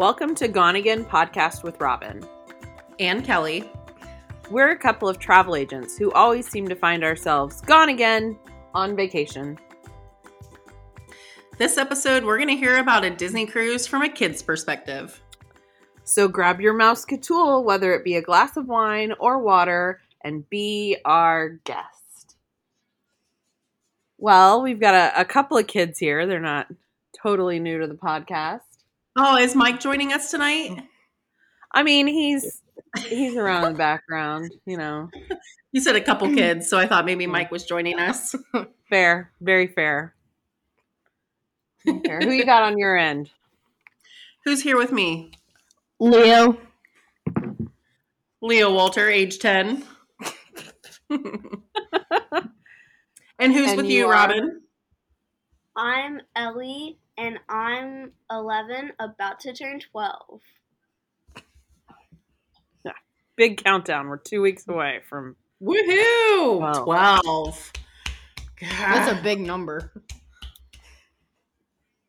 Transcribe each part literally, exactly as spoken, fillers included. Welcome to Gone Again Podcast with Robin. And Kelly. We're a couple of travel agents who always seem to find ourselves gone again on vacation. This episode, we're going to hear about a Disney cruise from a kid's perspective. So grab your mousquetool, whether it be a glass of wine or water, and be our guest. Well, we've got a, a couple of kids here. They're not totally new to the podcast. Oh, is Mike joining us tonight? I mean, he's he's around in the background, you know. You said a couple kids, so I thought maybe Mike was joining us. Fair. Very fair. Fair. Who you got on your end? Who's here with me? Leo. Leo Walter, age ten. And who's and with you, you Robin? I'm Ellie, and I'm eleven, about to turn twelve. Yeah, big countdown. We're two weeks away from... Woohoo! twelve. twelve. God. That's a big number.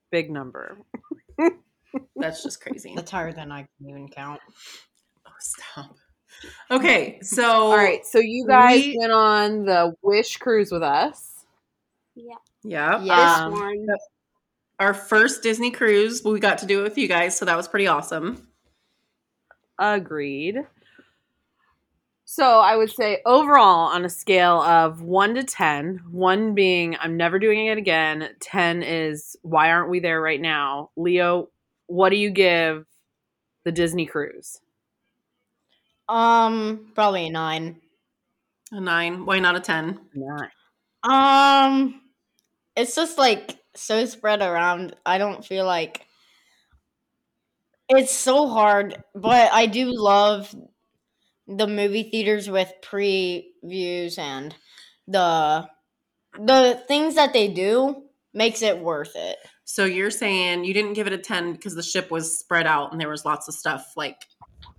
Big number. That's just crazy. That's higher than I can even count. Oh, stop. Okay, so... All right, so you guys we... went on the Wish cruise with us. Yeah. Yeah. Yes, um, one. Our first Disney cruise. We got to do it with you guys, so that was pretty awesome. Agreed. So I would say overall on a scale of one to ten, one being I'm never doing it again, ten is why aren't we there right now? Leo, what do you give the Disney cruise? Um, probably a nine. A nine. Why not a ten? Nine. Um, it's just like so spread around. I don't feel like it's so hard, but I do love the movie theaters with previews and the the things that they do makes it worth it. So you're saying you didn't give it a ten because the ship was spread out and there was lots of stuff like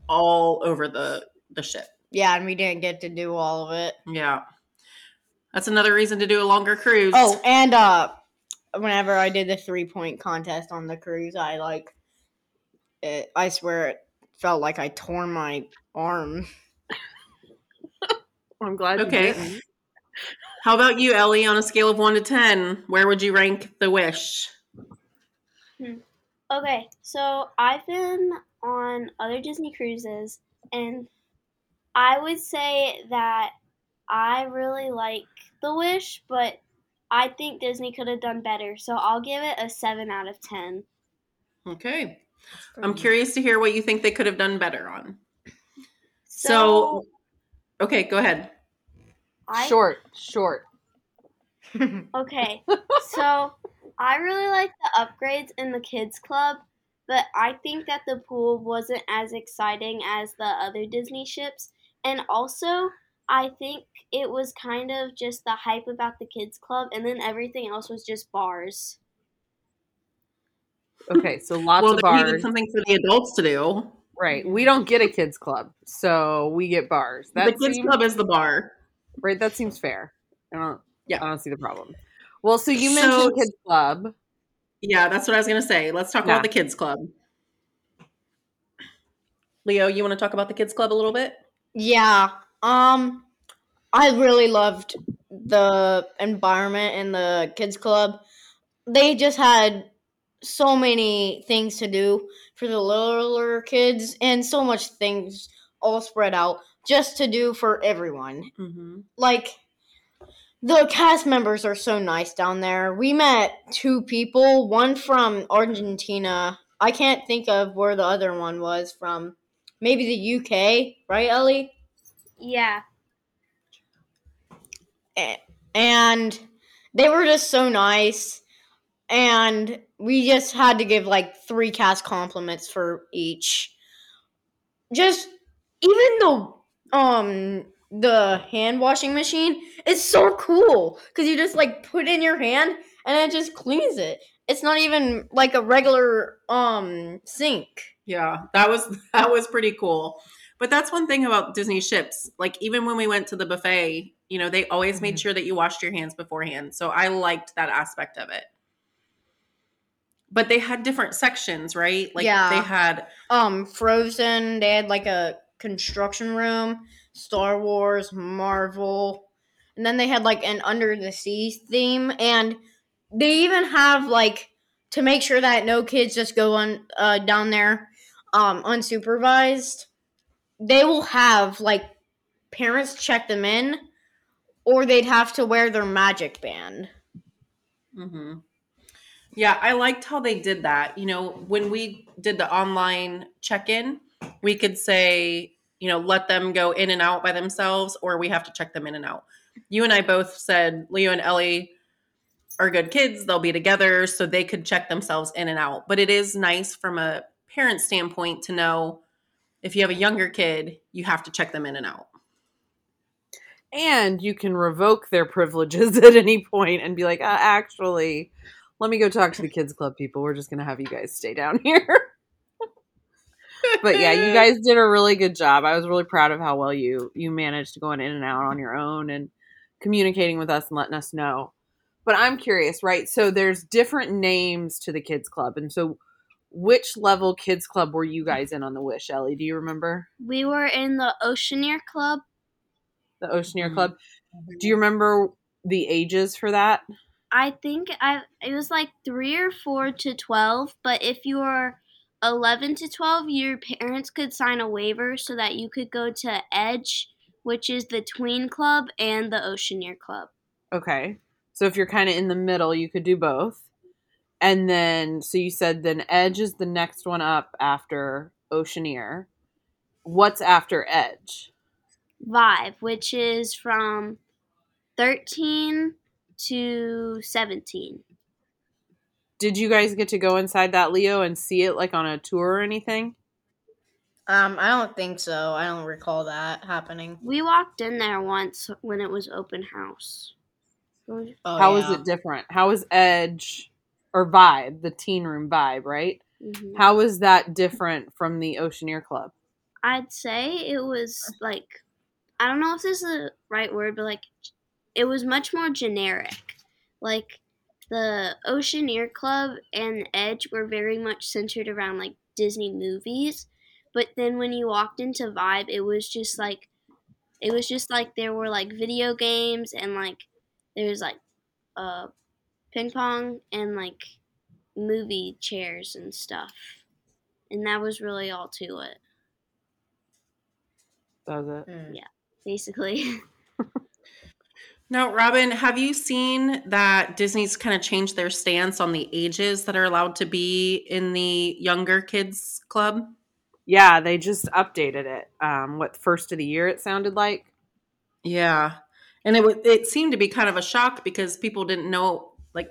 all over the, the ship. Yeah, and we didn't get to do all of it. Yeah. That's another reason to do a longer cruise. Oh, and uh, whenever I did the three-point contest on the cruise, I like it, I swear it felt like I tore my arm. I'm glad you okay. Didn't. How about you, Ellie, on a scale of one to ten, where would you rank the Wish? Hmm. Okay, so I've been on other Disney cruises, and I would say that I really like the Wish, but I think Disney could have done better, so I'll give it a seven out of ten. Okay. I'm curious to hear what you think they could have done better on. So, so okay, go ahead. I, short, short. Okay. So, I really like the upgrades in the kids club, but I think that the pool wasn't as exciting as the other Disney ships, and also I think it was kind of just the hype about the kids club, and then everything else was just bars. Okay, so lots well, of bars. Well, they needed something for the adults to do. Right. We don't get a kids club, so we get bars. That the kids seems, club is the bar. Right, that seems fair. I don't, yeah. I don't see the problem. Well, so you mentioned so, kids club. Yeah, that's what I was going to say. Let's talk yeah. about the kids club. Leo, you want to talk about the kids club a little bit? Yeah. Um, I really loved the environment in the kids club. They just had so many things to do for the littler kids and so much things all spread out just to do for everyone. Mm-hmm. Like, the cast members are so nice down there. We met two people, one from Argentina. I can't think of where the other one was from. Maybe the U K, right, Ellie? Yeah. And they were just so nice. And we just had to give like three cast compliments for each. Just even the um the hand washing machine is so cool because you just like put in your hand and it just cleans it. It's not even like a regular um sink. Yeah, that was that was pretty cool. But that's one thing about Disney ships. Like, even when we went to the buffet, you know, they always made sure that you washed your hands beforehand. So I liked that aspect of it. But they had different sections, right? Like yeah. they had um Frozen, they had like a construction room, Star Wars, Marvel, and then they had like an under the sea theme, and they even have like to make sure that no kids just go on uh, down there um unsupervised. They will have like parents check them in, or they'd have to wear their magic band. Mm-hmm. Yeah, I liked how they did that. You know, when we did the online check-in, we could say, you know, let them go in and out by themselves, or we have to check them in and out. You and I both said Leo and Ellie are good kids. They'll be together, so they could check themselves in and out. But it is nice from a parent standpoint to know if you have a younger kid, you have to check them in and out. And you can revoke their privileges at any point and be like, uh, actually... let me go talk to the kids club people. We're just going to have you guys stay down here. But yeah, you guys did a really good job. I was really proud of how well you, you managed to go in and out on your own and communicating with us and letting us know. But I'm curious, right? So there's different names to the kids club. And so which level kids club were you guys in on the Wish, Ellie? Do you remember? We were in the Oceaneer Club. The Oceaneer mm-hmm. Club. Do you remember the ages for that? I think I it was like three or four to twelve, but if you were eleven to twelve, your parents could sign a waiver so that you could go to Edge, which is the tween club, and the Oceaneer Club. Okay. So if you're kind of in the middle, you could do both. And then, so you said then Edge is the next one up after Oceaneer. What's after Edge? Vibe, which is from thirteen... to seventeen. Did you guys get to go inside that, Leo, and see it like on a tour or anything? Um, I don't think so. I don't recall that happening. We walked in there once when it was open house. Oh, How yeah. is it different? How is Edge or Vibe, the teen room Vibe, right? Mm-hmm. How is that different from the Oceaneer Club? I'd say it was like, I don't know if this is the right word, but like, it was much more generic. Like, the Oceaneer Club and Edge were very much centered around, like, Disney movies. But then when you walked into Vibe, it was just, like, it was just, like, there were, like, video games and, like, there was, like, uh, ping pong and, like, movie chairs and stuff. And that was really all to it. That was it? Mm. Yeah, basically. Now, Robin, have you seen that Disney's kind of changed their stance on the ages that are allowed to be in the younger kids club? Yeah, they just updated it. Um, what, first of the year it sounded like? Yeah. And it w- it seemed to be kind of a shock because people didn't know, like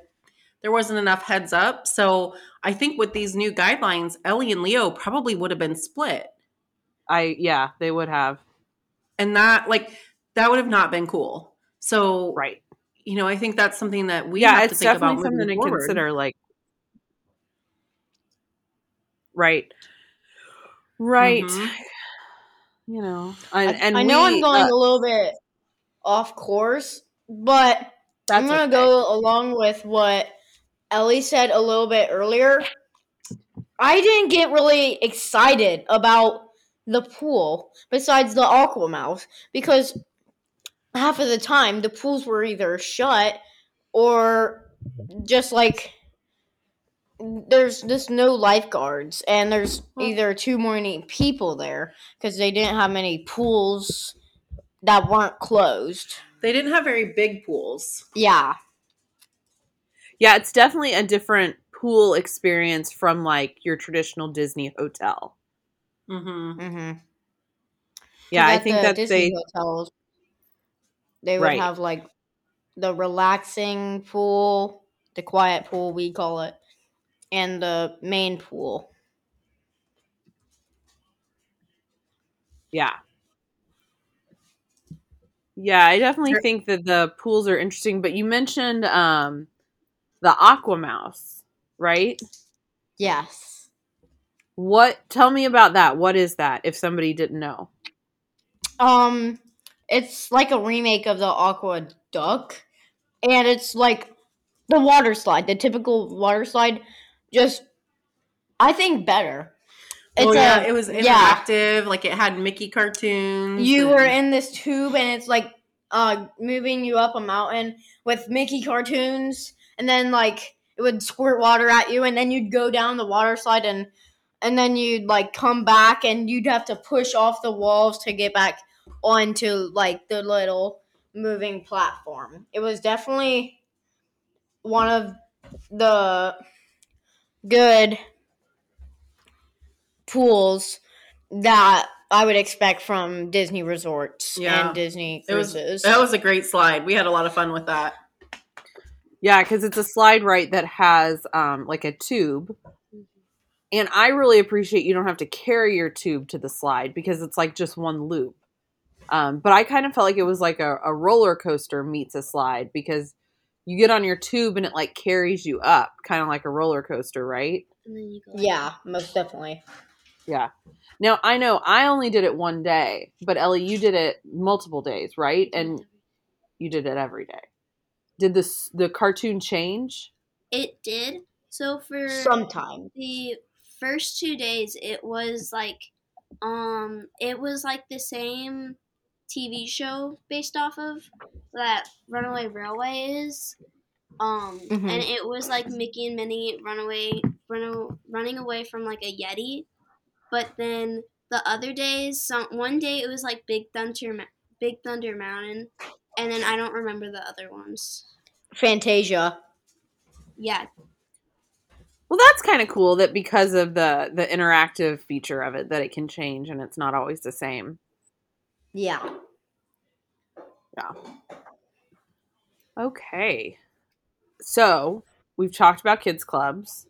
there wasn't enough heads up. So I think with these new guidelines, Ellie and Leo probably would have been split. I yeah, they would have. And that like that would have not been cool. So, right. You know, I think that's something that we yeah, have to think about moving forward. Yeah, it's definitely something to consider, like, right. Right. Mm-hmm. You know. And, and I know we, I'm going uh, a little bit off course, but I'm going to okay. go along with what Ellie said a little bit earlier. I didn't get really excited about the pool, besides the Aquamouth, because half of the time, the pools were either shut or just, like, there's just no lifeguards. And there's either too many people there because they didn't have many pools that weren't closed. They didn't have very big pools. Yeah. Yeah, it's definitely a different pool experience from, like, your traditional Disney hotel. Mm-hmm. Mm-hmm. Yeah, I think that's Disney hotels. They would right. have, like, the relaxing pool, the quiet pool, we call it, and the main pool. Yeah. Yeah, I definitely sure. think that the pools are interesting. But you mentioned um, the Aquamouth, right? Yes. What? Tell me about that. What is that, if somebody didn't know? Um... It's like a remake of the Aqua Duck, and it's like the water slide, the typical water slide, just, I think, better. It's oh, yeah. A, it was interactive. Yeah. Like, it had Mickey cartoons. You and... were in this tube, and it's, like, uh, moving you up a mountain with Mickey cartoons. And then, like, it would squirt water at you, and then you'd go down the water slide, and and then you'd, like, come back, and you'd have to push off the walls to get back onto, like, the little moving platform. It was definitely one of the good pools that I would expect from Disney resorts yeah. and Disney cruises. It was, that was a great slide. We had a lot of fun with that. Yeah, because it's a slide right that has um, like a tube. And I really appreciate you don't have to carry your tube to the slide because it's like just one loop. Um, but I kind of felt like it was like a, a roller coaster meets a slide because you get on your tube and it like carries you up, kind of like a roller coaster, right? Yeah, most definitely. Yeah. Now, I know I only did it one day, but Ellie, you did it multiple days, right? And you did it every day. Did this, the cartoon change? It did. So for sometime the first two days, it was like, um, it was like the same T V show based off of that Runaway Railway is. Um, mm-hmm. And it was like Mickey and Minnie runaway, run, running away from like a Yeti. But then the other days, some, one day it was like Big Thunder, Big Thunder Mountain. And then I don't remember the other ones. Fantasia. Yeah. Well, that's kind of cool that because of the, the interactive feature of it, that it can change and it's not always the same. Yeah. Yeah. Okay. So, we've talked about kids clubs.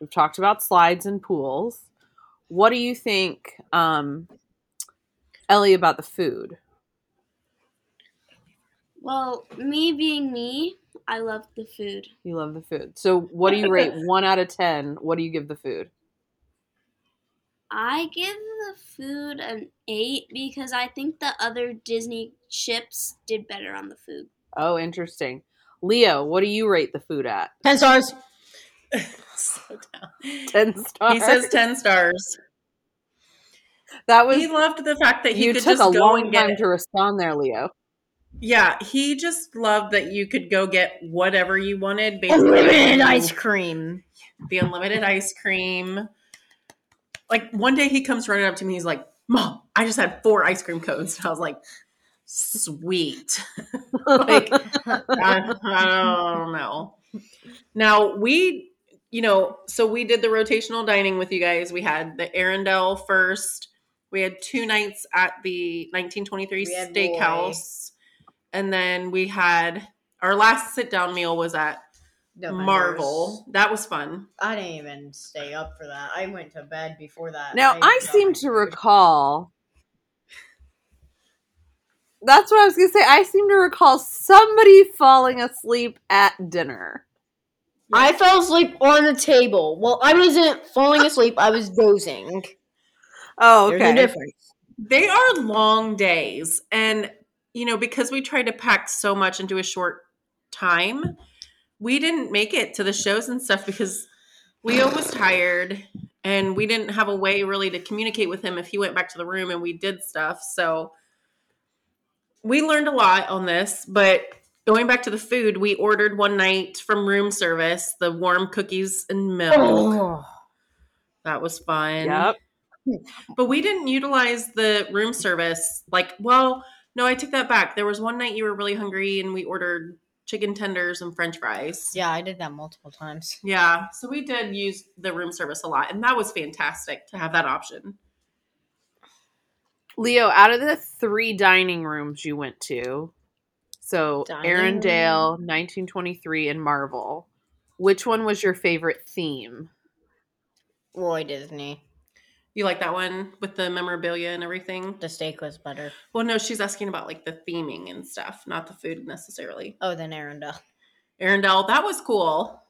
We've talked about slides and pools. What do you think, um, Ellie, about the food? Well, me being me, I love the food. You love the food. So what do you rate one out of ten? What do you give the food? I give the food an eight because I think the other Disney ships did better on the food. Oh, interesting. Leo, what do you rate the food at? Ten stars. Slow down. Ten stars. He says ten stars. That was. He loved the fact that you could just go and get it. You took a long time to respond there, Leo. Yeah, he just loved that you could go get whatever you wanted. Basically. Unlimited ice cream. The unlimited ice cream. Like, one day he comes running up to me, he's like, Mom, I just had four ice cream cones. And I was like, sweet. Like, I, I don't know. Now, we, you know, so we did the rotational dining with you guys. We had the Arendelle first. We had two nights at the nineteen twenty-three Steakhouse. Boy. And then we had our last sit-down meal was at no, Marvel. That was fun. I didn't even stay up for that. I went to bed before that. Now, I, I seem to recall. That's what I was going to say. I seem to recall somebody falling asleep at dinner. I fell asleep on the table. Well, I wasn't falling asleep. I was dozing. Oh, okay. There's a difference. They are long days. And... you know, because we tried to pack so much into a short time, we didn't make it to the shows and stuff because Leo was tired and we didn't have a way really to communicate with him if he went back to the room and we did stuff. So we learned a lot on this, but going back to the food, we ordered one night from room service, the warm cookies and milk. Oh. That was fun. Yep. But we didn't utilize the room service. Like, well... no, I take that back. There was one night you were really hungry and we ordered chicken tenders and french fries. Yeah, I did that multiple times. Yeah, so we did use the room service a lot, and that was fantastic to have that option. Leo, out of the three dining rooms you went to, so Arendelle, nineteen twenty-three, and Marvel, which one was your favorite theme? Roy Disney. You like that one with the memorabilia and everything? The steak was better. Well, no, she's asking about, like, the theming and stuff, not the food necessarily. Oh, then Arendelle. Arendelle, that was cool.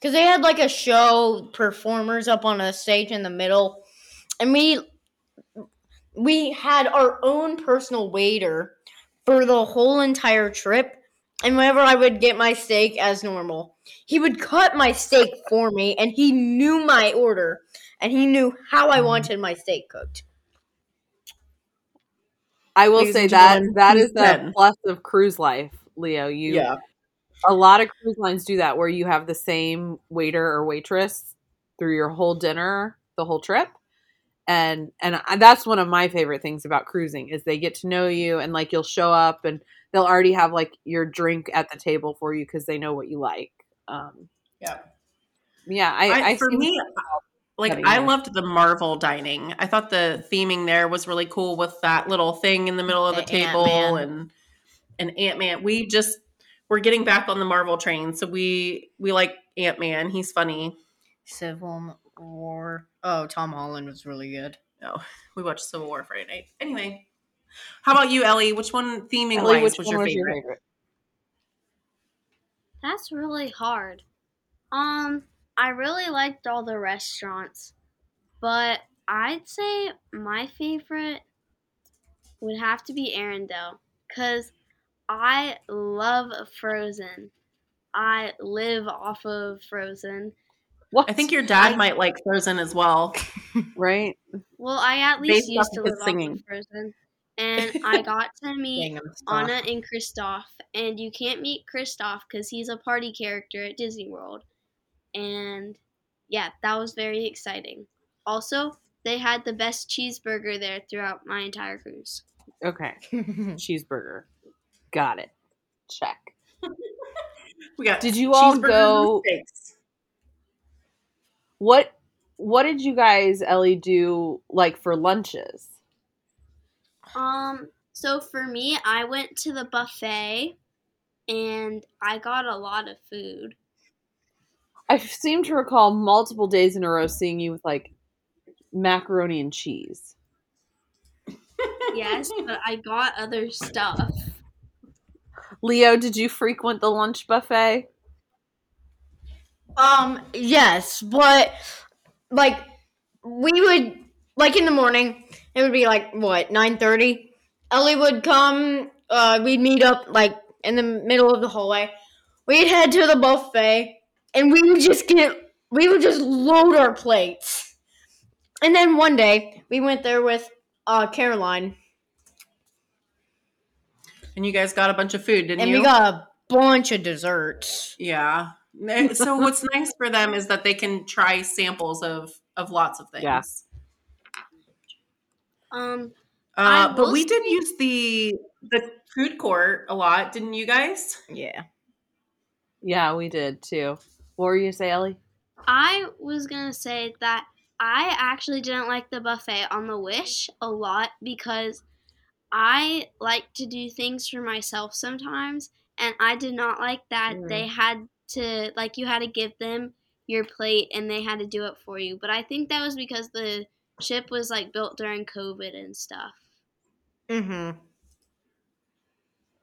Because they had, like, a show, performers up on a stage in the middle. And we, we had our own personal waiter for the whole entire trip. And whenever I would get my steak as normal, he would cut my steak for me, and he knew my order, and he knew how I wanted my steak cooked. I will Ladies say that that is the plus of cruise life, Leo. You, yeah. A lot of cruise lines do that, where you have the same waiter or waitress through your whole dinner, the whole trip. And and that's one of my favorite things about cruising is they get to know you, and like you'll show up and they'll already have like your drink at the table for you because they know what you like. Um, yeah, yeah. I, I, I for me, like I there. loved the Marvel dining. I thought the theming there was really cool with that little thing in the middle of the, the table Ant-Man. and and Ant-Man. We just we're getting back on the Marvel train, so we we like Ant-Man. He's funny. Civil War. Oh, Tom Holland was really good. Oh, we watched Civil War Friday night. Anyway, how about you, Ellie? Which one theming Ellie, wise was your favorite? your favorite? That's really hard. Um, I really liked all the restaurants, but I'd say my favorite would have to be Arendelle because I love Frozen. I live off of Frozen. What? I think your dad like, might like Frozen as well, right? Well, I at least Based used to live singing. off of Frozen, and I got to meet Dang, Anna and Kristoff, and you can't meet Kristoff because he's a party character at Disney World, and yeah, that was very exciting. Also, they had the best cheeseburger there throughout my entire cruise. Okay, cheeseburger, got it. Check. we got. Did you all go? What what did you guys, Ellie, do like for lunches? Um, so for me, I went to the buffet and I got a lot of food. I seem to recall multiple days in a row seeing you with like macaroni and cheese. Yes, but I got other stuff. Leo, did you frequent the lunch buffet? Um, yes, but, like, we would, like, in the morning, it would be, like, what, nine thirty? Ellie would come, uh, we'd meet up, like, in the middle of the hallway. We'd head to the buffet, and we would just get, we would just load our plates. And then one day, we went there with, uh, Caroline. And you guys got a bunch of food, didn't and you? And we got a bunch of desserts. Yeah. So what's nice for them is that they can try samples of, of lots of things. Yeah. Um, uh, but we did use the the food court a lot, didn't you guys? Yeah. Yeah, we did too. What were you going to say, Ellie? I was going to say that I actually didn't like the buffet on the Wish a lot because I like to do things for myself sometimes, and I did not like that mm. they had to, like, you had to give them your plate and they had to do it for you. But I think that was because the ship was, like, built during COVID and stuff. Mm-hmm.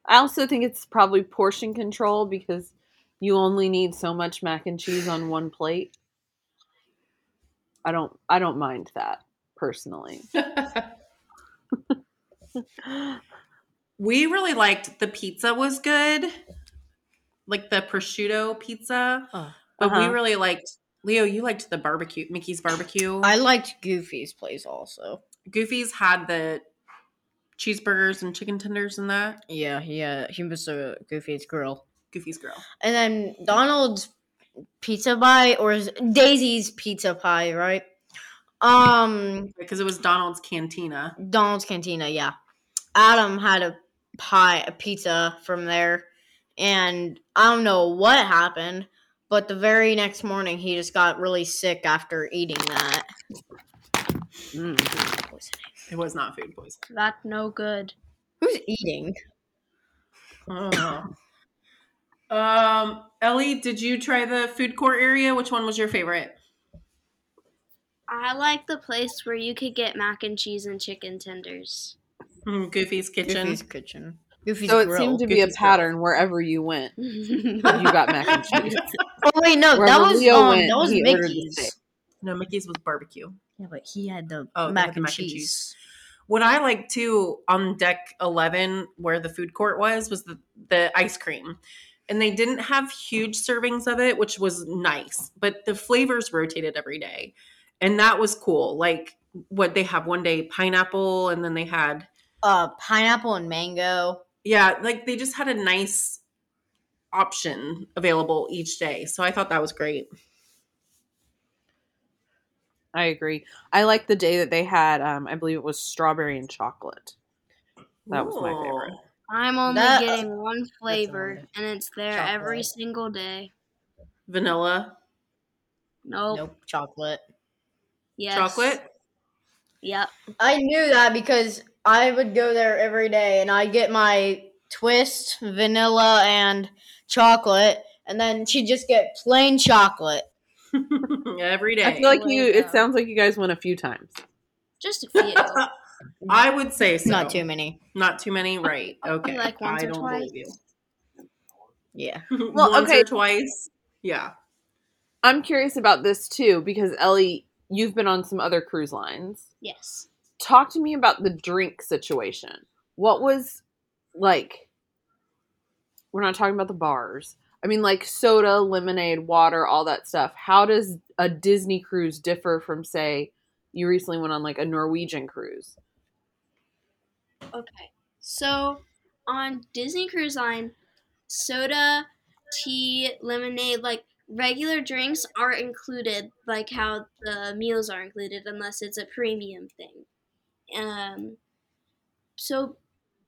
I also think it's probably portion control because you only need so much mac and cheese on one plate. I don't, I don't mind that, personally. We really liked the pizza was good. Like the prosciutto pizza. Uh, but uh-huh. we really liked, Leo, you liked the barbecue, Mickey's barbecue. I liked Goofy's place also. Goofy's had the cheeseburgers and chicken tenders and that. Yeah, yeah. He was a Goofy's grill. Goofy's grill. And then Donald's pizza pie, or Daisy's pizza pie, right? Um, Because it was Donald's Cantina. Donald's Cantina, yeah. Adam had a pie, a pizza from there. And I don't know what happened, but the very next morning he just got really sick after eating that. Mm. It was not food poisoning. That's no good. Who's eating? Oh. um, Ellie, did you try the food court area? Which one was your favorite? I like the place where you could get mac and cheese and chicken tenders. Mm, Goofy's Kitchen. Goofy's Kitchen. Goofy's so it grill. seemed to Goofy's be a pattern grill. Wherever you went, you got mac and cheese. Oh wait, no, wherever that was Leo um, went, that was Mickey's. No, Mickey's was barbecue. Yeah, but he had the oh, mac, had the and, mac cheese. and cheese. What I liked too on deck eleven, where the food court was, was the, the ice cream. And they didn't have huge servings of it, which was nice, but the flavors rotated every day. And that was cool. Like, what they have one day, pineapple, and then they had uh, pineapple and mango. Yeah, like they just had a nice option available each day. So I thought that was great. I agree. I liked the day that they had, um, I believe it was strawberry and chocolate. That Ooh. was my favorite. I'm only that, getting one flavor, right. and it's there chocolate. every single day. Vanilla? Nope. Nope. Chocolate. Yes. Chocolate? Yep. I knew that because I would go there every day, and I get my twist, vanilla, and chocolate, and then she'd just get plain chocolate. Every day. I feel like oh, you, it sounds like you guys went a few times. Just a few. I would say so. Not too many. Not too many, right. Okay. Like once I or don't twice. believe you. Yeah. Well, once okay. or twice. Yeah. I'm curious about this too, because Ellie, you've been on some other cruise lines. Yes. Talk to me about the drink situation. What was, like, we're not talking about the bars. I mean, like, soda, lemonade, water, all that stuff. How does a Disney cruise differ from, say, you recently went on, like, a Norwegian cruise? Okay. So, on Disney Cruise Line, soda, tea, lemonade, like, regular drinks are included, like how the meals are included, unless it's a premium thing. Um, so...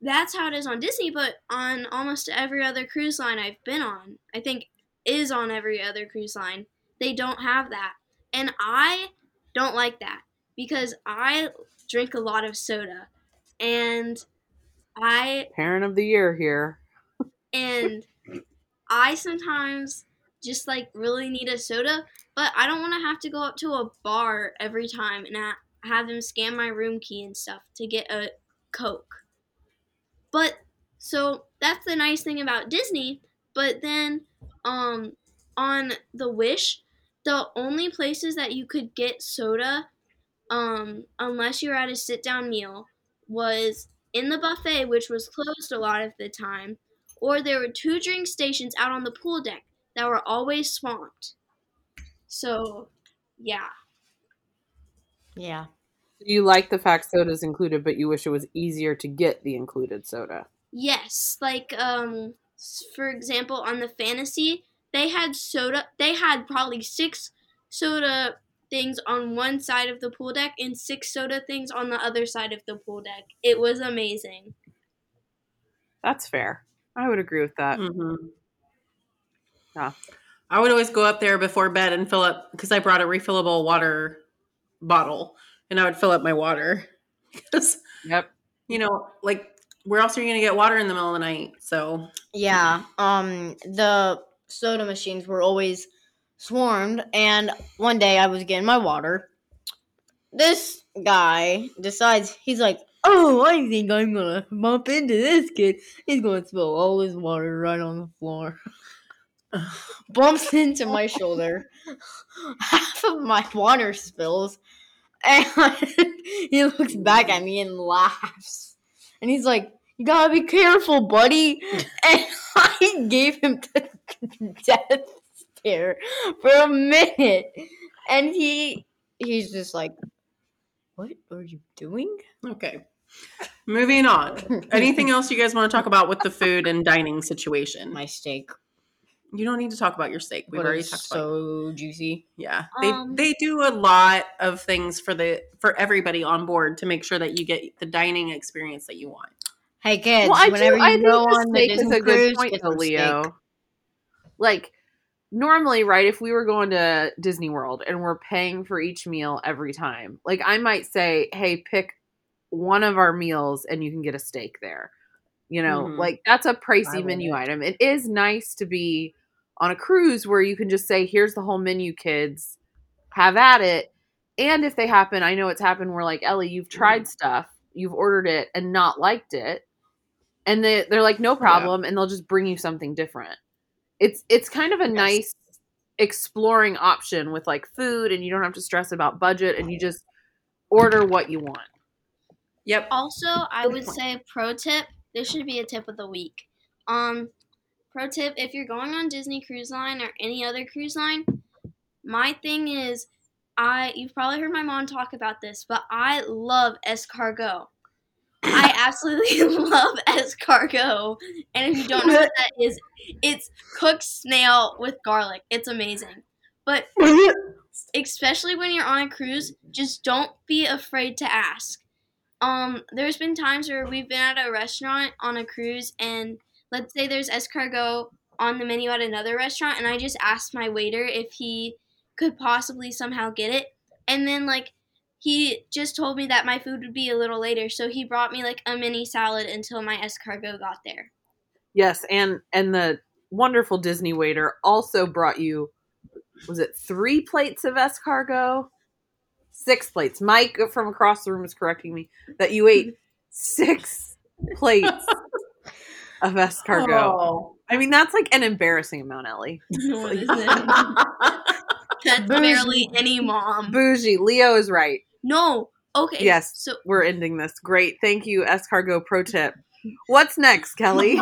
That's how it is on Disney, but on almost every other cruise line I've been on, I think is on every other cruise line, they don't have that. And I don't like that because I drink a lot of soda. And I... Parent of the year here. And I sometimes just, like, really need a soda, but I don't want to have to go up to a bar every time and have them scan my room key and stuff to get a Coke. But, so, that's the nice thing about Disney, but then, um, on the Wish, the only places that you could get soda, um, unless you were at a sit-down meal, was in the buffet, which was closed a lot of the time, or there were two drink stations out on the pool deck that were always swamped. So, yeah. Yeah. You like the fact soda's included, but you wish it was easier to get the included soda. Yes. Like, um, for example, on the Fantasy, they had soda. They had probably six soda things on one side of the pool deck and six soda things on the other side of the pool deck. It was amazing. That's fair. I would agree with that. Mm-hmm. Yeah. I would always go up there before bed and fill up, because I brought a refillable water bottle. And I would fill up my water. Because, yep. You know, like, where else are you going to get water in the middle of the night? So. Yeah. Um, the soda machines were always swarmed. And one day I was getting my water. This guy decides, he's like, oh, I think I'm going to bump into this kid. He's going to spill all his water right on the floor. Bumps into my shoulder. Half of my water spills. And he looks back at me and laughs. And he's like, you gotta be careful, buddy. And I gave him the death stare for a minute. And he he's just like, what are you doing? Okay. Moving on. Anything else you guys want to talk about with the food and dining situation? My steak. You don't need to talk about your steak. We've but already talked so about it. So juicy. Yeah. They um, they do a lot of things for the for everybody on board to make sure that you get the dining experience that you want. Hey kids, well, whenever do, you I go on the Disney cruise, get to Leo. Steak. Like normally, right, if we were going to Disney World and we're paying for each meal every time, like I might say, "Hey, pick one of our meals and you can get a steak there." You know, mm-hmm. like that's a pricey menu it. item. It is nice to be on a cruise where you can just say, here's the whole menu, kids, have at it. And if they happen, I know it's happened where like, Ellie, you've tried mm-hmm. stuff, you've ordered it and not liked it. And they, they're like, no problem. Yeah. And they'll just bring you something different. It's, it's kind of a yes. nice exploring option with like food and you don't have to stress about budget and you just order what you want. Yep. Also, I would say pro tip. This should be a tip of the week. Um, pro tip, if you're going on Disney Cruise Line or any other cruise line, my thing is, I you've probably heard my mom talk about this, but I love escargot. I absolutely love escargot. And if you don't know what that is, it's cooked snail with garlic. It's amazing. But especially when you're on a cruise, just don't be afraid to ask. Um, there's been times where we've been at a restaurant on a cruise, and let's say there's escargot on the menu at another restaurant, and I just asked my waiter if he could possibly somehow get it. And then, like, he just told me that my food would be a little later, so he brought me, like, a mini salad until my escargot got there. Yes, and, and the wonderful Disney waiter also brought you, was it three plates of escargot? Six plates. Mike from across the room is correcting me that you ate six plates of escargot. Oh. I mean, that's like an embarrassing amount, Ellie. No, it isn't. That's bougie. Barely any mom. Bougie. Leo is right. No. Okay. Yes. So we're ending this. Great. Thank you, escargot pro tip. What's next, Kelly?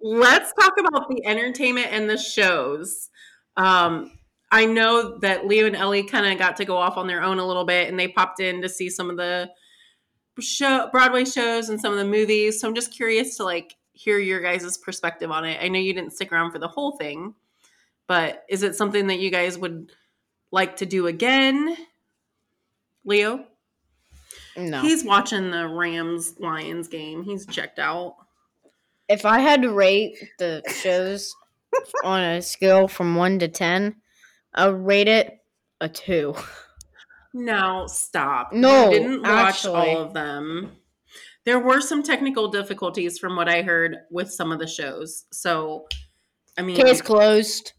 Let's talk about the entertainment and the shows. Um, I know that Leo and Ellie kind of got to go off on their own a little bit, and they popped in to see some of the show, Broadway shows and some of the movies. So I'm just curious to, like, hear your guys' perspective on it. I know you didn't stick around for the whole thing, but is it something that you guys would like to do again? Leo? No. He's watching the Rams-Lions game. He's checked out. If I had to rate the shows on a scale from one to ten... I'll rate it a two. No, stop. No, I didn't watch actually. all of them. There were some technical difficulties from what I heard with some of the shows. So, I mean. Case closed.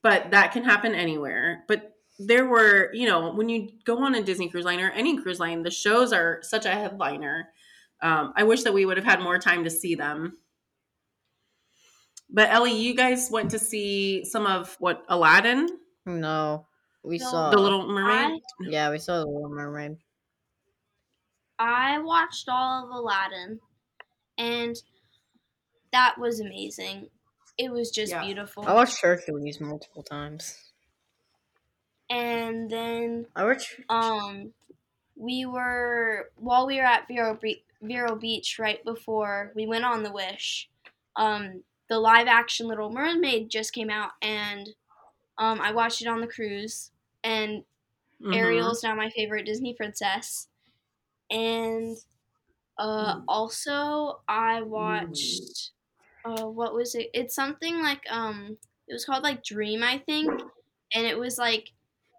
But that can happen anywhere. But there were, you know, when you go on a Disney cruise line or any cruise line, the shows are such a headliner. Um, I wish that we would have had more time to see them. But, Ellie, you guys went to see some of, what, Aladdin? No. We no. saw... The Little Mermaid? I, yeah, we saw The Little Mermaid. I watched all of Aladdin, and that was amazing. It was just yeah. beautiful. I watched Hercules multiple times. And then... I watched... Um, we were... While we were at Vero, Bre- Vero Beach right before we went on the Wish, um... the live-action Little Mermaid just came out, and um, I watched it on the cruise. And mm-hmm. Ariel's now my favorite Disney princess. And uh, mm. also, I watched uh, what was it? It's something like um, it was called like Dream, I think. And it was like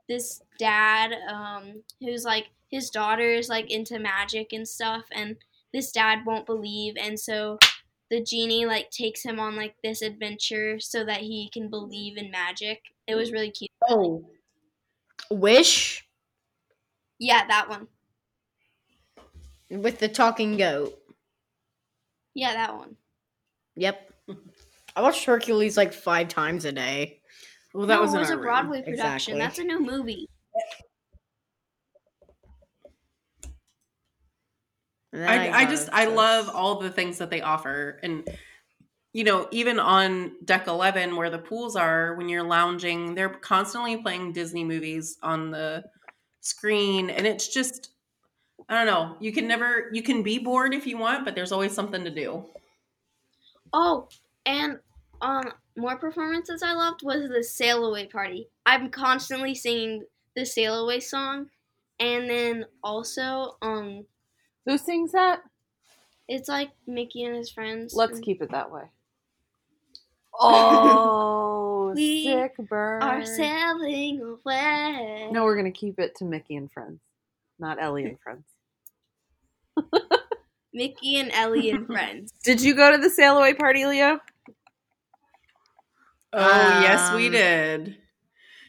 this dad um, who's like his daughter is like into magic and stuff, and this dad won't believe, and so. The genie, like, takes him on, like, this adventure so that he can believe in magic. It was really cute. Oh. Wish? Yeah, that one. With the talking goat. Yeah, that one. Yep. I watched Hercules, like, five times a day. Well, that no, was, it was a Broadway room. production. Exactly. That's a new movie. I, I, I just, I love all the things that they offer. And, you know, even on Deck eleven where the pools are, when you're lounging, they're constantly playing Disney movies on the screen. And it's just, I don't know, you can never, you can be bored if you want, but there's always something to do. Oh, and um, more performances I loved was the Sail Away Party. I'm constantly singing the Sail Away song. And then also, um... Who sings that? It's like Mickey and his friends. Let's keep it that way. Oh, we sick bird. Are sailing away. No, we're going to keep it to Mickey and friends, not Ellie and friends. Mickey and Ellie and friends. Did you go to the sail away party, Leo? Oh, um, yes, we did.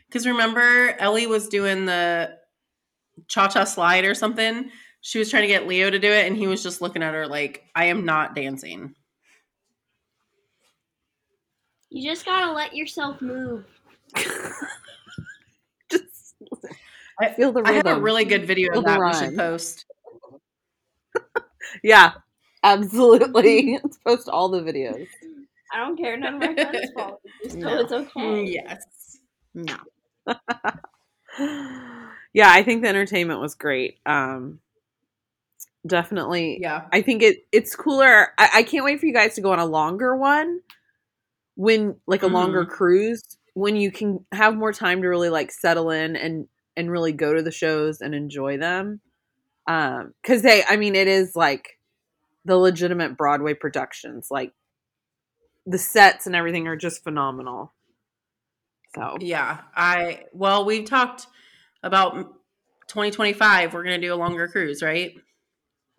Because remember, Ellie was doing the cha-cha slide or something. She was trying to get Leo to do it, and he was just looking at her like, I am not dancing. You just gotta let yourself move. just I feel the rhythm. I have a really good video feel of that we should post. Yeah, absolutely. Let's post all the videos. I don't care. None of my friends follow. Just no. It's okay. Yes. No. Yeah, I think the entertainment was great. Um, definitely. Yeah. I think it it's cooler. I, I can't wait for you guys to go on a longer one. When like a longer mm. cruise, when you can have more time to really like settle in and, and really go to the shows and enjoy them. Um, 'cause they, I mean, it is like the legitimate Broadway productions, like the sets and everything are just phenomenal. So, yeah, I, well, we've talked about twenty twenty-five. We're going to do a longer cruise, right?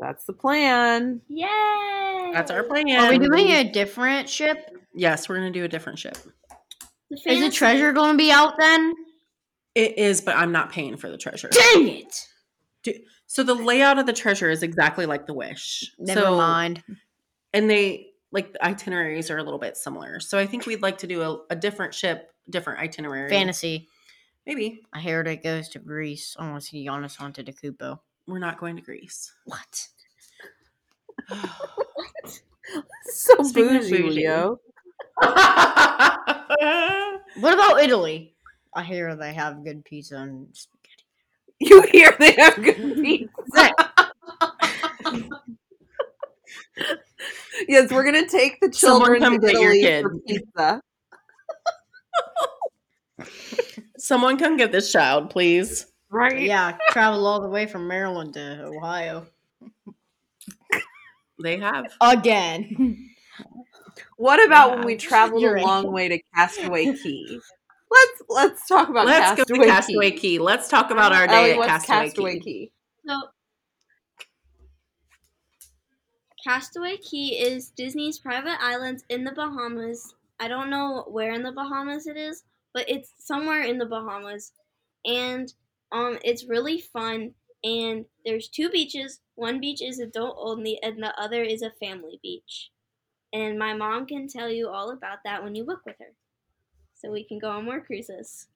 That's the plan. Yay! That's our plan. Are we doing a different ship? Yes, we're going to do a different ship. The is the treasure going to be out then? It is, but I'm not paying for the treasure. Dang it! Dude, so the layout of the treasure is exactly like the Wish. Never so, mind. And they, like, the itineraries are a little bit similar. So I think we'd like to do a, a different ship, different itinerary. Fantasy. Maybe. I heard it goes to Greece. I want to see Giannis Antetokounmpo. We're not going to Greece. What? What? So bougie, Leo. What about Italy? I hear they have good pizza and spaghetti. You hear they have good pizza? Yes, we're going to take the children to Italy your kid. for pizza. Someone come get this child, please. Right? Yeah, travel all the way from Maryland to Ohio. They have. Again. What about yeah. when we traveled You're a long in. way to Castaway Cay? Let's let's talk about let's Castaway go to Castaway Cay. Cay. Let's talk about our day Ellie, at what's Castaway, Castaway Cay. Cay? So, Castaway Cay is Disney's private island in the Bahamas. I don't know where in the Bahamas it is, but it's somewhere in the Bahamas. And um, it's really fun. And there's two beaches. One beach is adult only, and the other is a family beach. And my mom can tell you all about that when you book with her. So we can go on more cruises.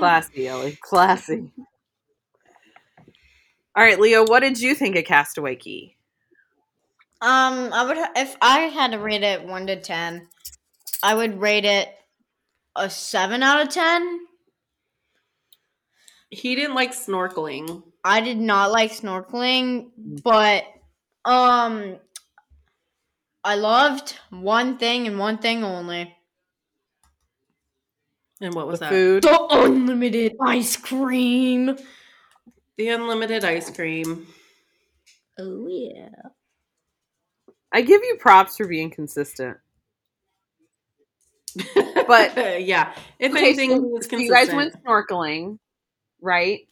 Classy, Ellie. Classy. All right, Leo, what did you think of Castaway Cay? Um, I would, if I had to rate it one to ten, I would rate it a seven out of ten. He didn't like snorkeling. I did not like snorkeling, but um... I loved one thing and one thing only. And what was the that? Food. The unlimited ice cream. The unlimited ice cream. Oh, yeah. I give you props for being consistent. But, yeah. If okay, anything so was consistent. You guys went snorkeling, right?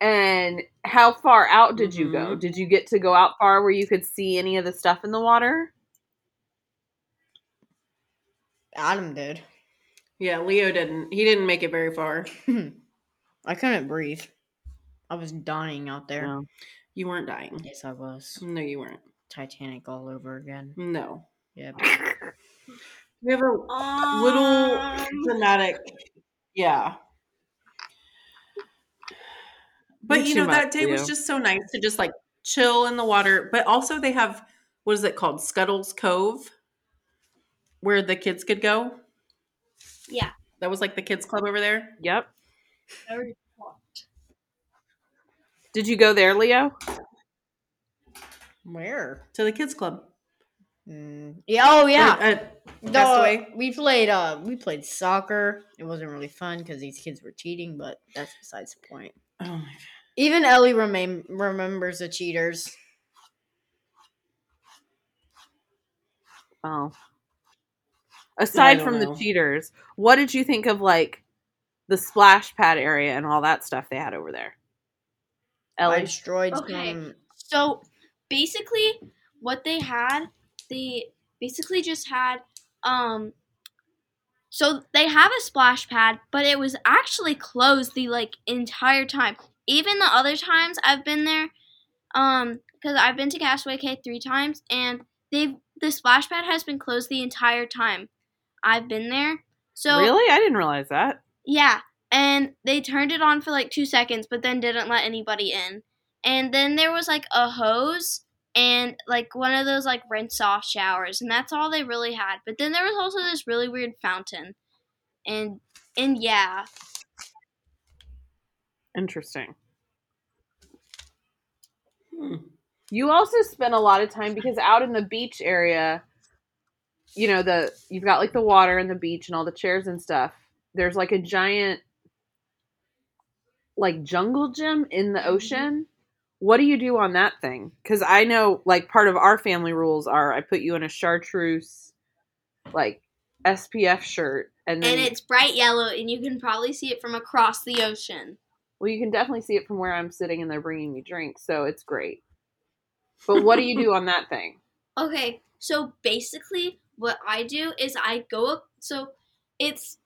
And how far out did mm-hmm. you go? Did you get to go out far where you could see any of the stuff in the water? Adam did. Yeah, Leo didn't. He didn't make it very far. I couldn't breathe. I was dying out there. No. You weren't dying. Yes, I was. No, you weren't. Titanic all over again. No. Yep. We have a um, little dramatic. Yeah. But, you know, that day was just so nice to just, like, chill in the water. But also they have, what is it called? Scuttle's Cove? Where the kids could go? Yeah. That was like the kids club over there? Yep. I already walked. Did you go there, Leo? Where? To the kids club. Mm. Yeah. Oh, yeah. Uh, the, we played uh, we played soccer. It wasn't really fun because these kids were cheating, but that's besides the point. Oh, my God. Even Ellie rem- remembers the cheaters. Oh. Aside from know. the cheaters, what did you think of, like, the splash pad area and all that stuff they had over there? Ellie? I destroyed okay. them. So, basically, what they had, they basically just had, um, so they have a splash pad, but it was actually closed the, like, entire time. Even the other times I've been there, um, because I've been to Castaway Cay three times, and they've, the splash pad has been closed the entire time I've been there. So really? I didn't realize that. Yeah. And they turned it on for like two seconds, but then didn't let anybody in. And then there was like a hose and like one of those like rinse off showers. And that's all they really had. But then there was also this really weird fountain. And, and yeah. Interesting. Hmm. You also spent a lot of time because out in the beach area, you know, the you've got like the water and the beach and all the chairs and stuff. There's like a giant like jungle gym in the ocean. What do you do on that thing? Because I know like part of our family rules are I put you in a chartreuse like S P F shirt. And, then, and it's bright yellow and you can probably see it from across the ocean. Well, you can definitely see it from where I'm sitting and they're bringing me drinks. So it's great. But what do you do on that thing? Okay. So basically what I do is I go up. So it's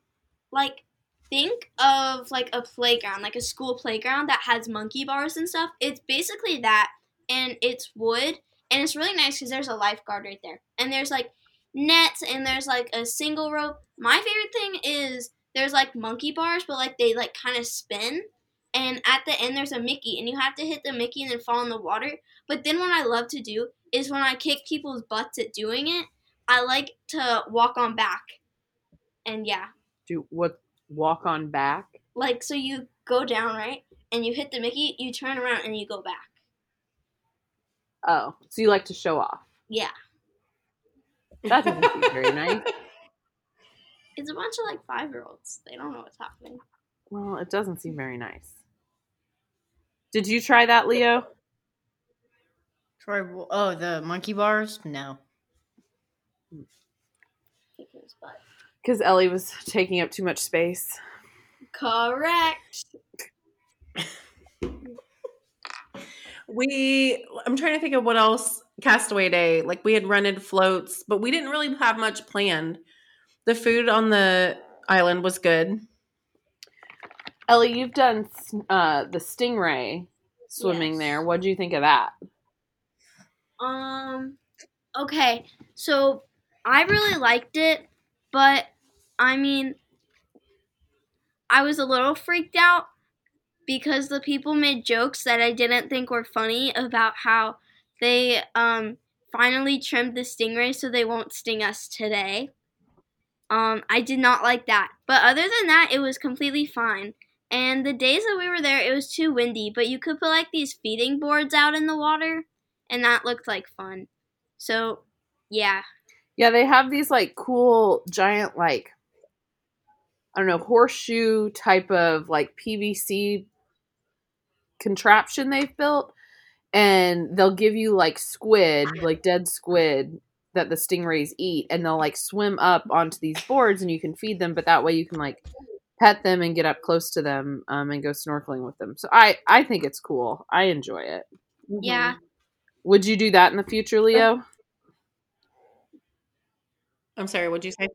like, think of like a playground, like a school playground that has monkey bars and stuff. It's basically that, and it's wood, and it's really nice because there's a lifeguard right there. And there's like nets, and there's like a single rope. My favorite thing is there's like monkey bars, but like they like kind of spin. And at the end, there's a Mickey, and you have to hit the Mickey and then fall in the water. But then what I love to do is when I kick people's butts at doing it, I like to walk on back. And yeah. Do what? Walk on back? Like, so you go down, right? And you hit the Mickey, you turn around, and you go back. Oh, so you like to show off. Yeah. That doesn't seem very nice. It's a bunch of, like, five-year-olds. They don't know what's happening. Well, it doesn't seem very nice. Did you try that, Leo? Try, oh, the monkey bars? No. Because Ellie was taking up too much space. Correct. We, I'm trying to think of what else Castaway Day. Like, we had rented floats, but we didn't really have much planned. The food on the island was good. Ellie, you've done uh, the stingray swimming yes. there. What do you think of that? Um. Okay, so I really liked it, but I mean, I was a little freaked out because the people made jokes that I didn't think were funny about how they um finally trimmed the stingray so they won't sting us today. Um, I did not like that, but other than that, it was completely fine. And the days that we were there, it was too windy, but you could put, like, these feeding boards out in the water, and that looked, like, fun. So, yeah. Yeah, they have these, like, cool, giant, like, I don't know, horseshoe type of, like, P V C contraption they've built, and they'll give you, like, squid, like, dead squid that the stingrays eat, and they'll, like, swim up onto these boards, and you can feed them, but that way you can, like, pet them and get up close to them um, and go snorkeling with them. So I, I think it's cool. I enjoy it. Yeah. Would you do that in the future, Leo? I'm sorry, what'd you say?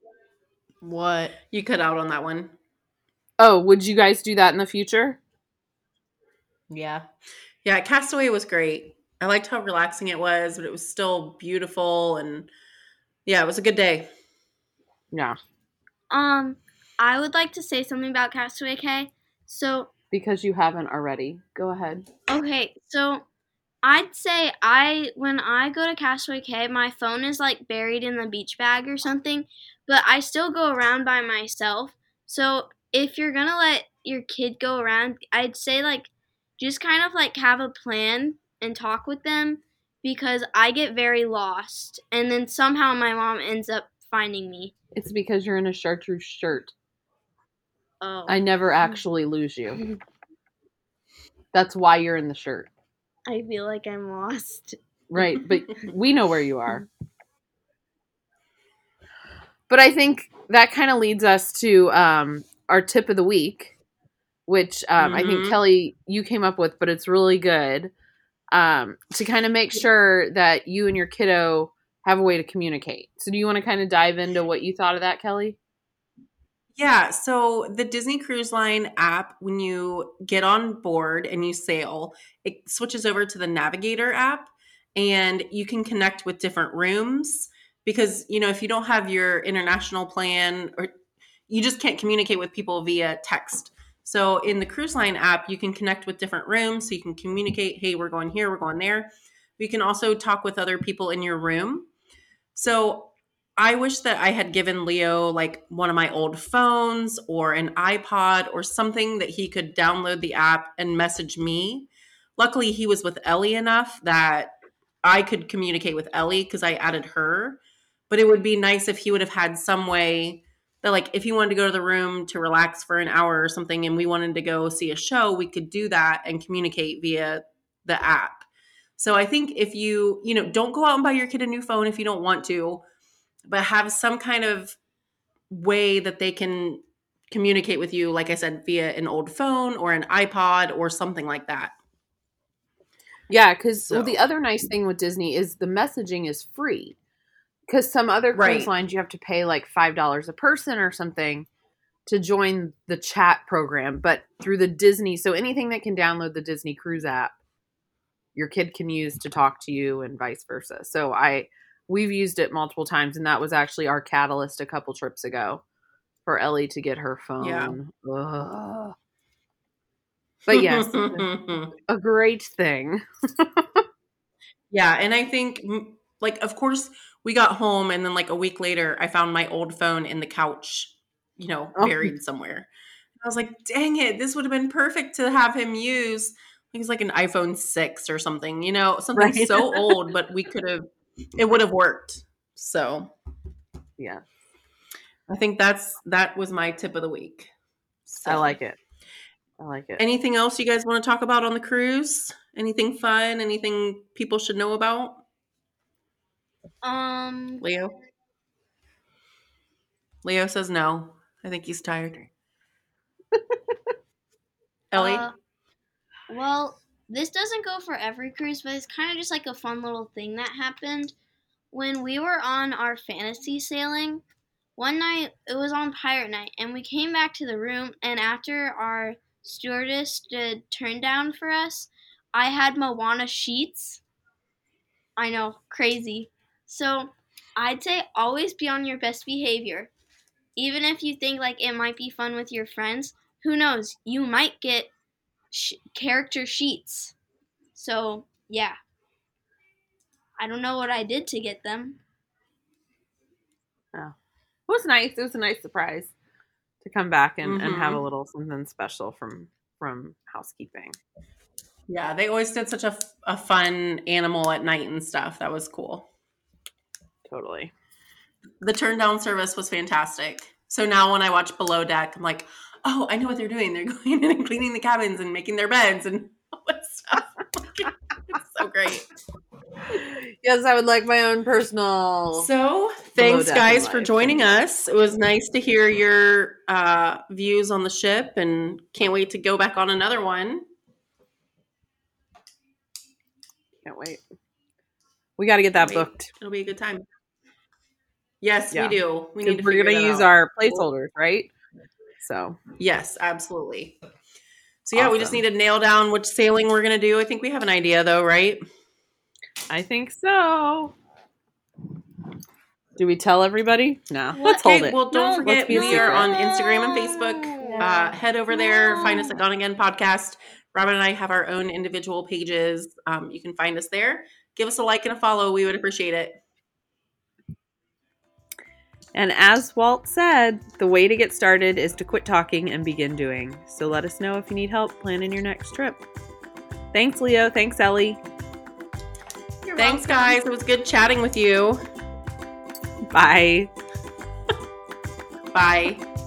What? You cut out on that one. Oh, would you guys do that in the future? Yeah. Yeah, Castaway was great. I liked how relaxing it was, but it was still beautiful. And yeah, it was a good day. Yeah. Um... I would like to say something about Castaway Cay. So, because you haven't already. Go ahead. Okay, so I'd say I when I go to Castaway Cay, my phone is like buried in the beach bag or something, but I still go around by myself. So, if you're going to let your kid go around, I'd say like just kind of like have a plan and talk with them because I get very lost and then somehow my mom ends up finding me. It's because you're in a chartreuse shirt. Oh. I never actually lose you. That's why you're in the shirt. I feel like I'm lost. Right, but we know where you are. But I think that kind of leads us to um, our tip of the week, which um, mm-hmm. I think, Kelly, you came up with, but it's really good um, to kind of make sure that you and your kiddo have a way to communicate. So do you want to kind of dive into what you thought of that, Kelly? Yeah, so the Disney Cruise Line app, when you get on board and you sail, it switches over to the Navigator app, and you can connect with different rooms because, you know, if you don't have your international plan, or you just can't communicate with people via text. So in the Cruise Line app, you can connect with different rooms. So you can communicate, hey, we're going here, we're going there. You can also talk with other people in your room. So I wish that I had given Leo like one of my old phones or an iPod or something that he could download the app and message me. Luckily, he was with Ellie enough that I could communicate with Ellie because I added her. But it would be nice if he would have had some way that, like, if he wanted to go to the room to relax for an hour or something and we wanted to go see a show, we could do that and communicate via the app. So I think if you, you know, don't go out and buy your kid a new phone if you don't want to, but have some kind of way that they can communicate with you, like I said, via an old phone or an iPod or something like that. Yeah, because so. Well, the other nice thing with Disney is the messaging is free. Because some other cruise right. lines, you have to pay like five dollars a person or something to join the chat program. But through the Disney, so anything that can download the Disney Cruise app, your kid can use to talk to you and vice versa. So I, we've used it multiple times, and that was actually our catalyst a couple trips ago for Ellie to get her phone. Yeah. Ugh. But yes, a great thing. Yeah, and I think, like, of course, we got home, and then like a week later, I found my old phone in the couch, you know, buried oh. somewhere. And I was like, dang it, this would have been perfect to have him use. I think it's like an iPhone six or something, you know, something right. so old, but we could have, it would have worked. So, yeah, I think that's, that was my tip of the week. So. I like it. I like it. Anything else you guys want to talk about on the cruise? Anything fun? Anything people should know about? Um, Leo. Leo says no. I think he's tired. Ellie? Uh, well, this doesn't go for every cruise, but it's kind of just like a fun little thing that happened. When we were on our fantasy sailing, one night, it was on pirate night, and we came back to the room, and after our stewardess did turn down for us, I had Moana sheets. I know, crazy. So, I'd say always be on your best behavior. Even if you think like it might be fun with your friends, who knows? You might get sh- character sheets. So, yeah. I don't know what I did to get them. Oh. It was nice. It was a nice surprise to come back and, mm-hmm. and have a little something special from, from housekeeping. Yeah, they always did such a, a fun animal at night and stuff. That was cool. Totally. The turn down service was fantastic. So now when I watch Below Deck, I'm like, oh, I know what they're doing. They're going in and cleaning the cabins and making their beds and all that stuff. It's so great. Yes, I would like my own personal. So thanks, guys, for joining us. It was nice to hear your uh, views on the ship, and can't wait to go back on another one. Can't wait. We got to get that booked. It'll be a good time. Yes, yeah. we do. We need to We're going to use out. our placeholders, right? So, yes, absolutely. So, yeah, awesome. We just need to nail down which sailing we're going to do. I think we have an idea, though, right? I think so. Do we tell everybody? No. What? Let's hold okay, it. Well, don't no, forget, we are on Instagram and Facebook. No. Uh, head over no. there. Find us at Gone Again Podcast. Robin and I have our own individual pages. Um, you can find us there. Give us a like and a follow. We would appreciate it. And as Walt said, the way to get started is to quit talking and begin doing. So let us know if you need help planning your next trip. Thanks, Leo. Thanks, Ellie. You're Thanks, welcome. guys. It was good chatting with you. Bye. Bye.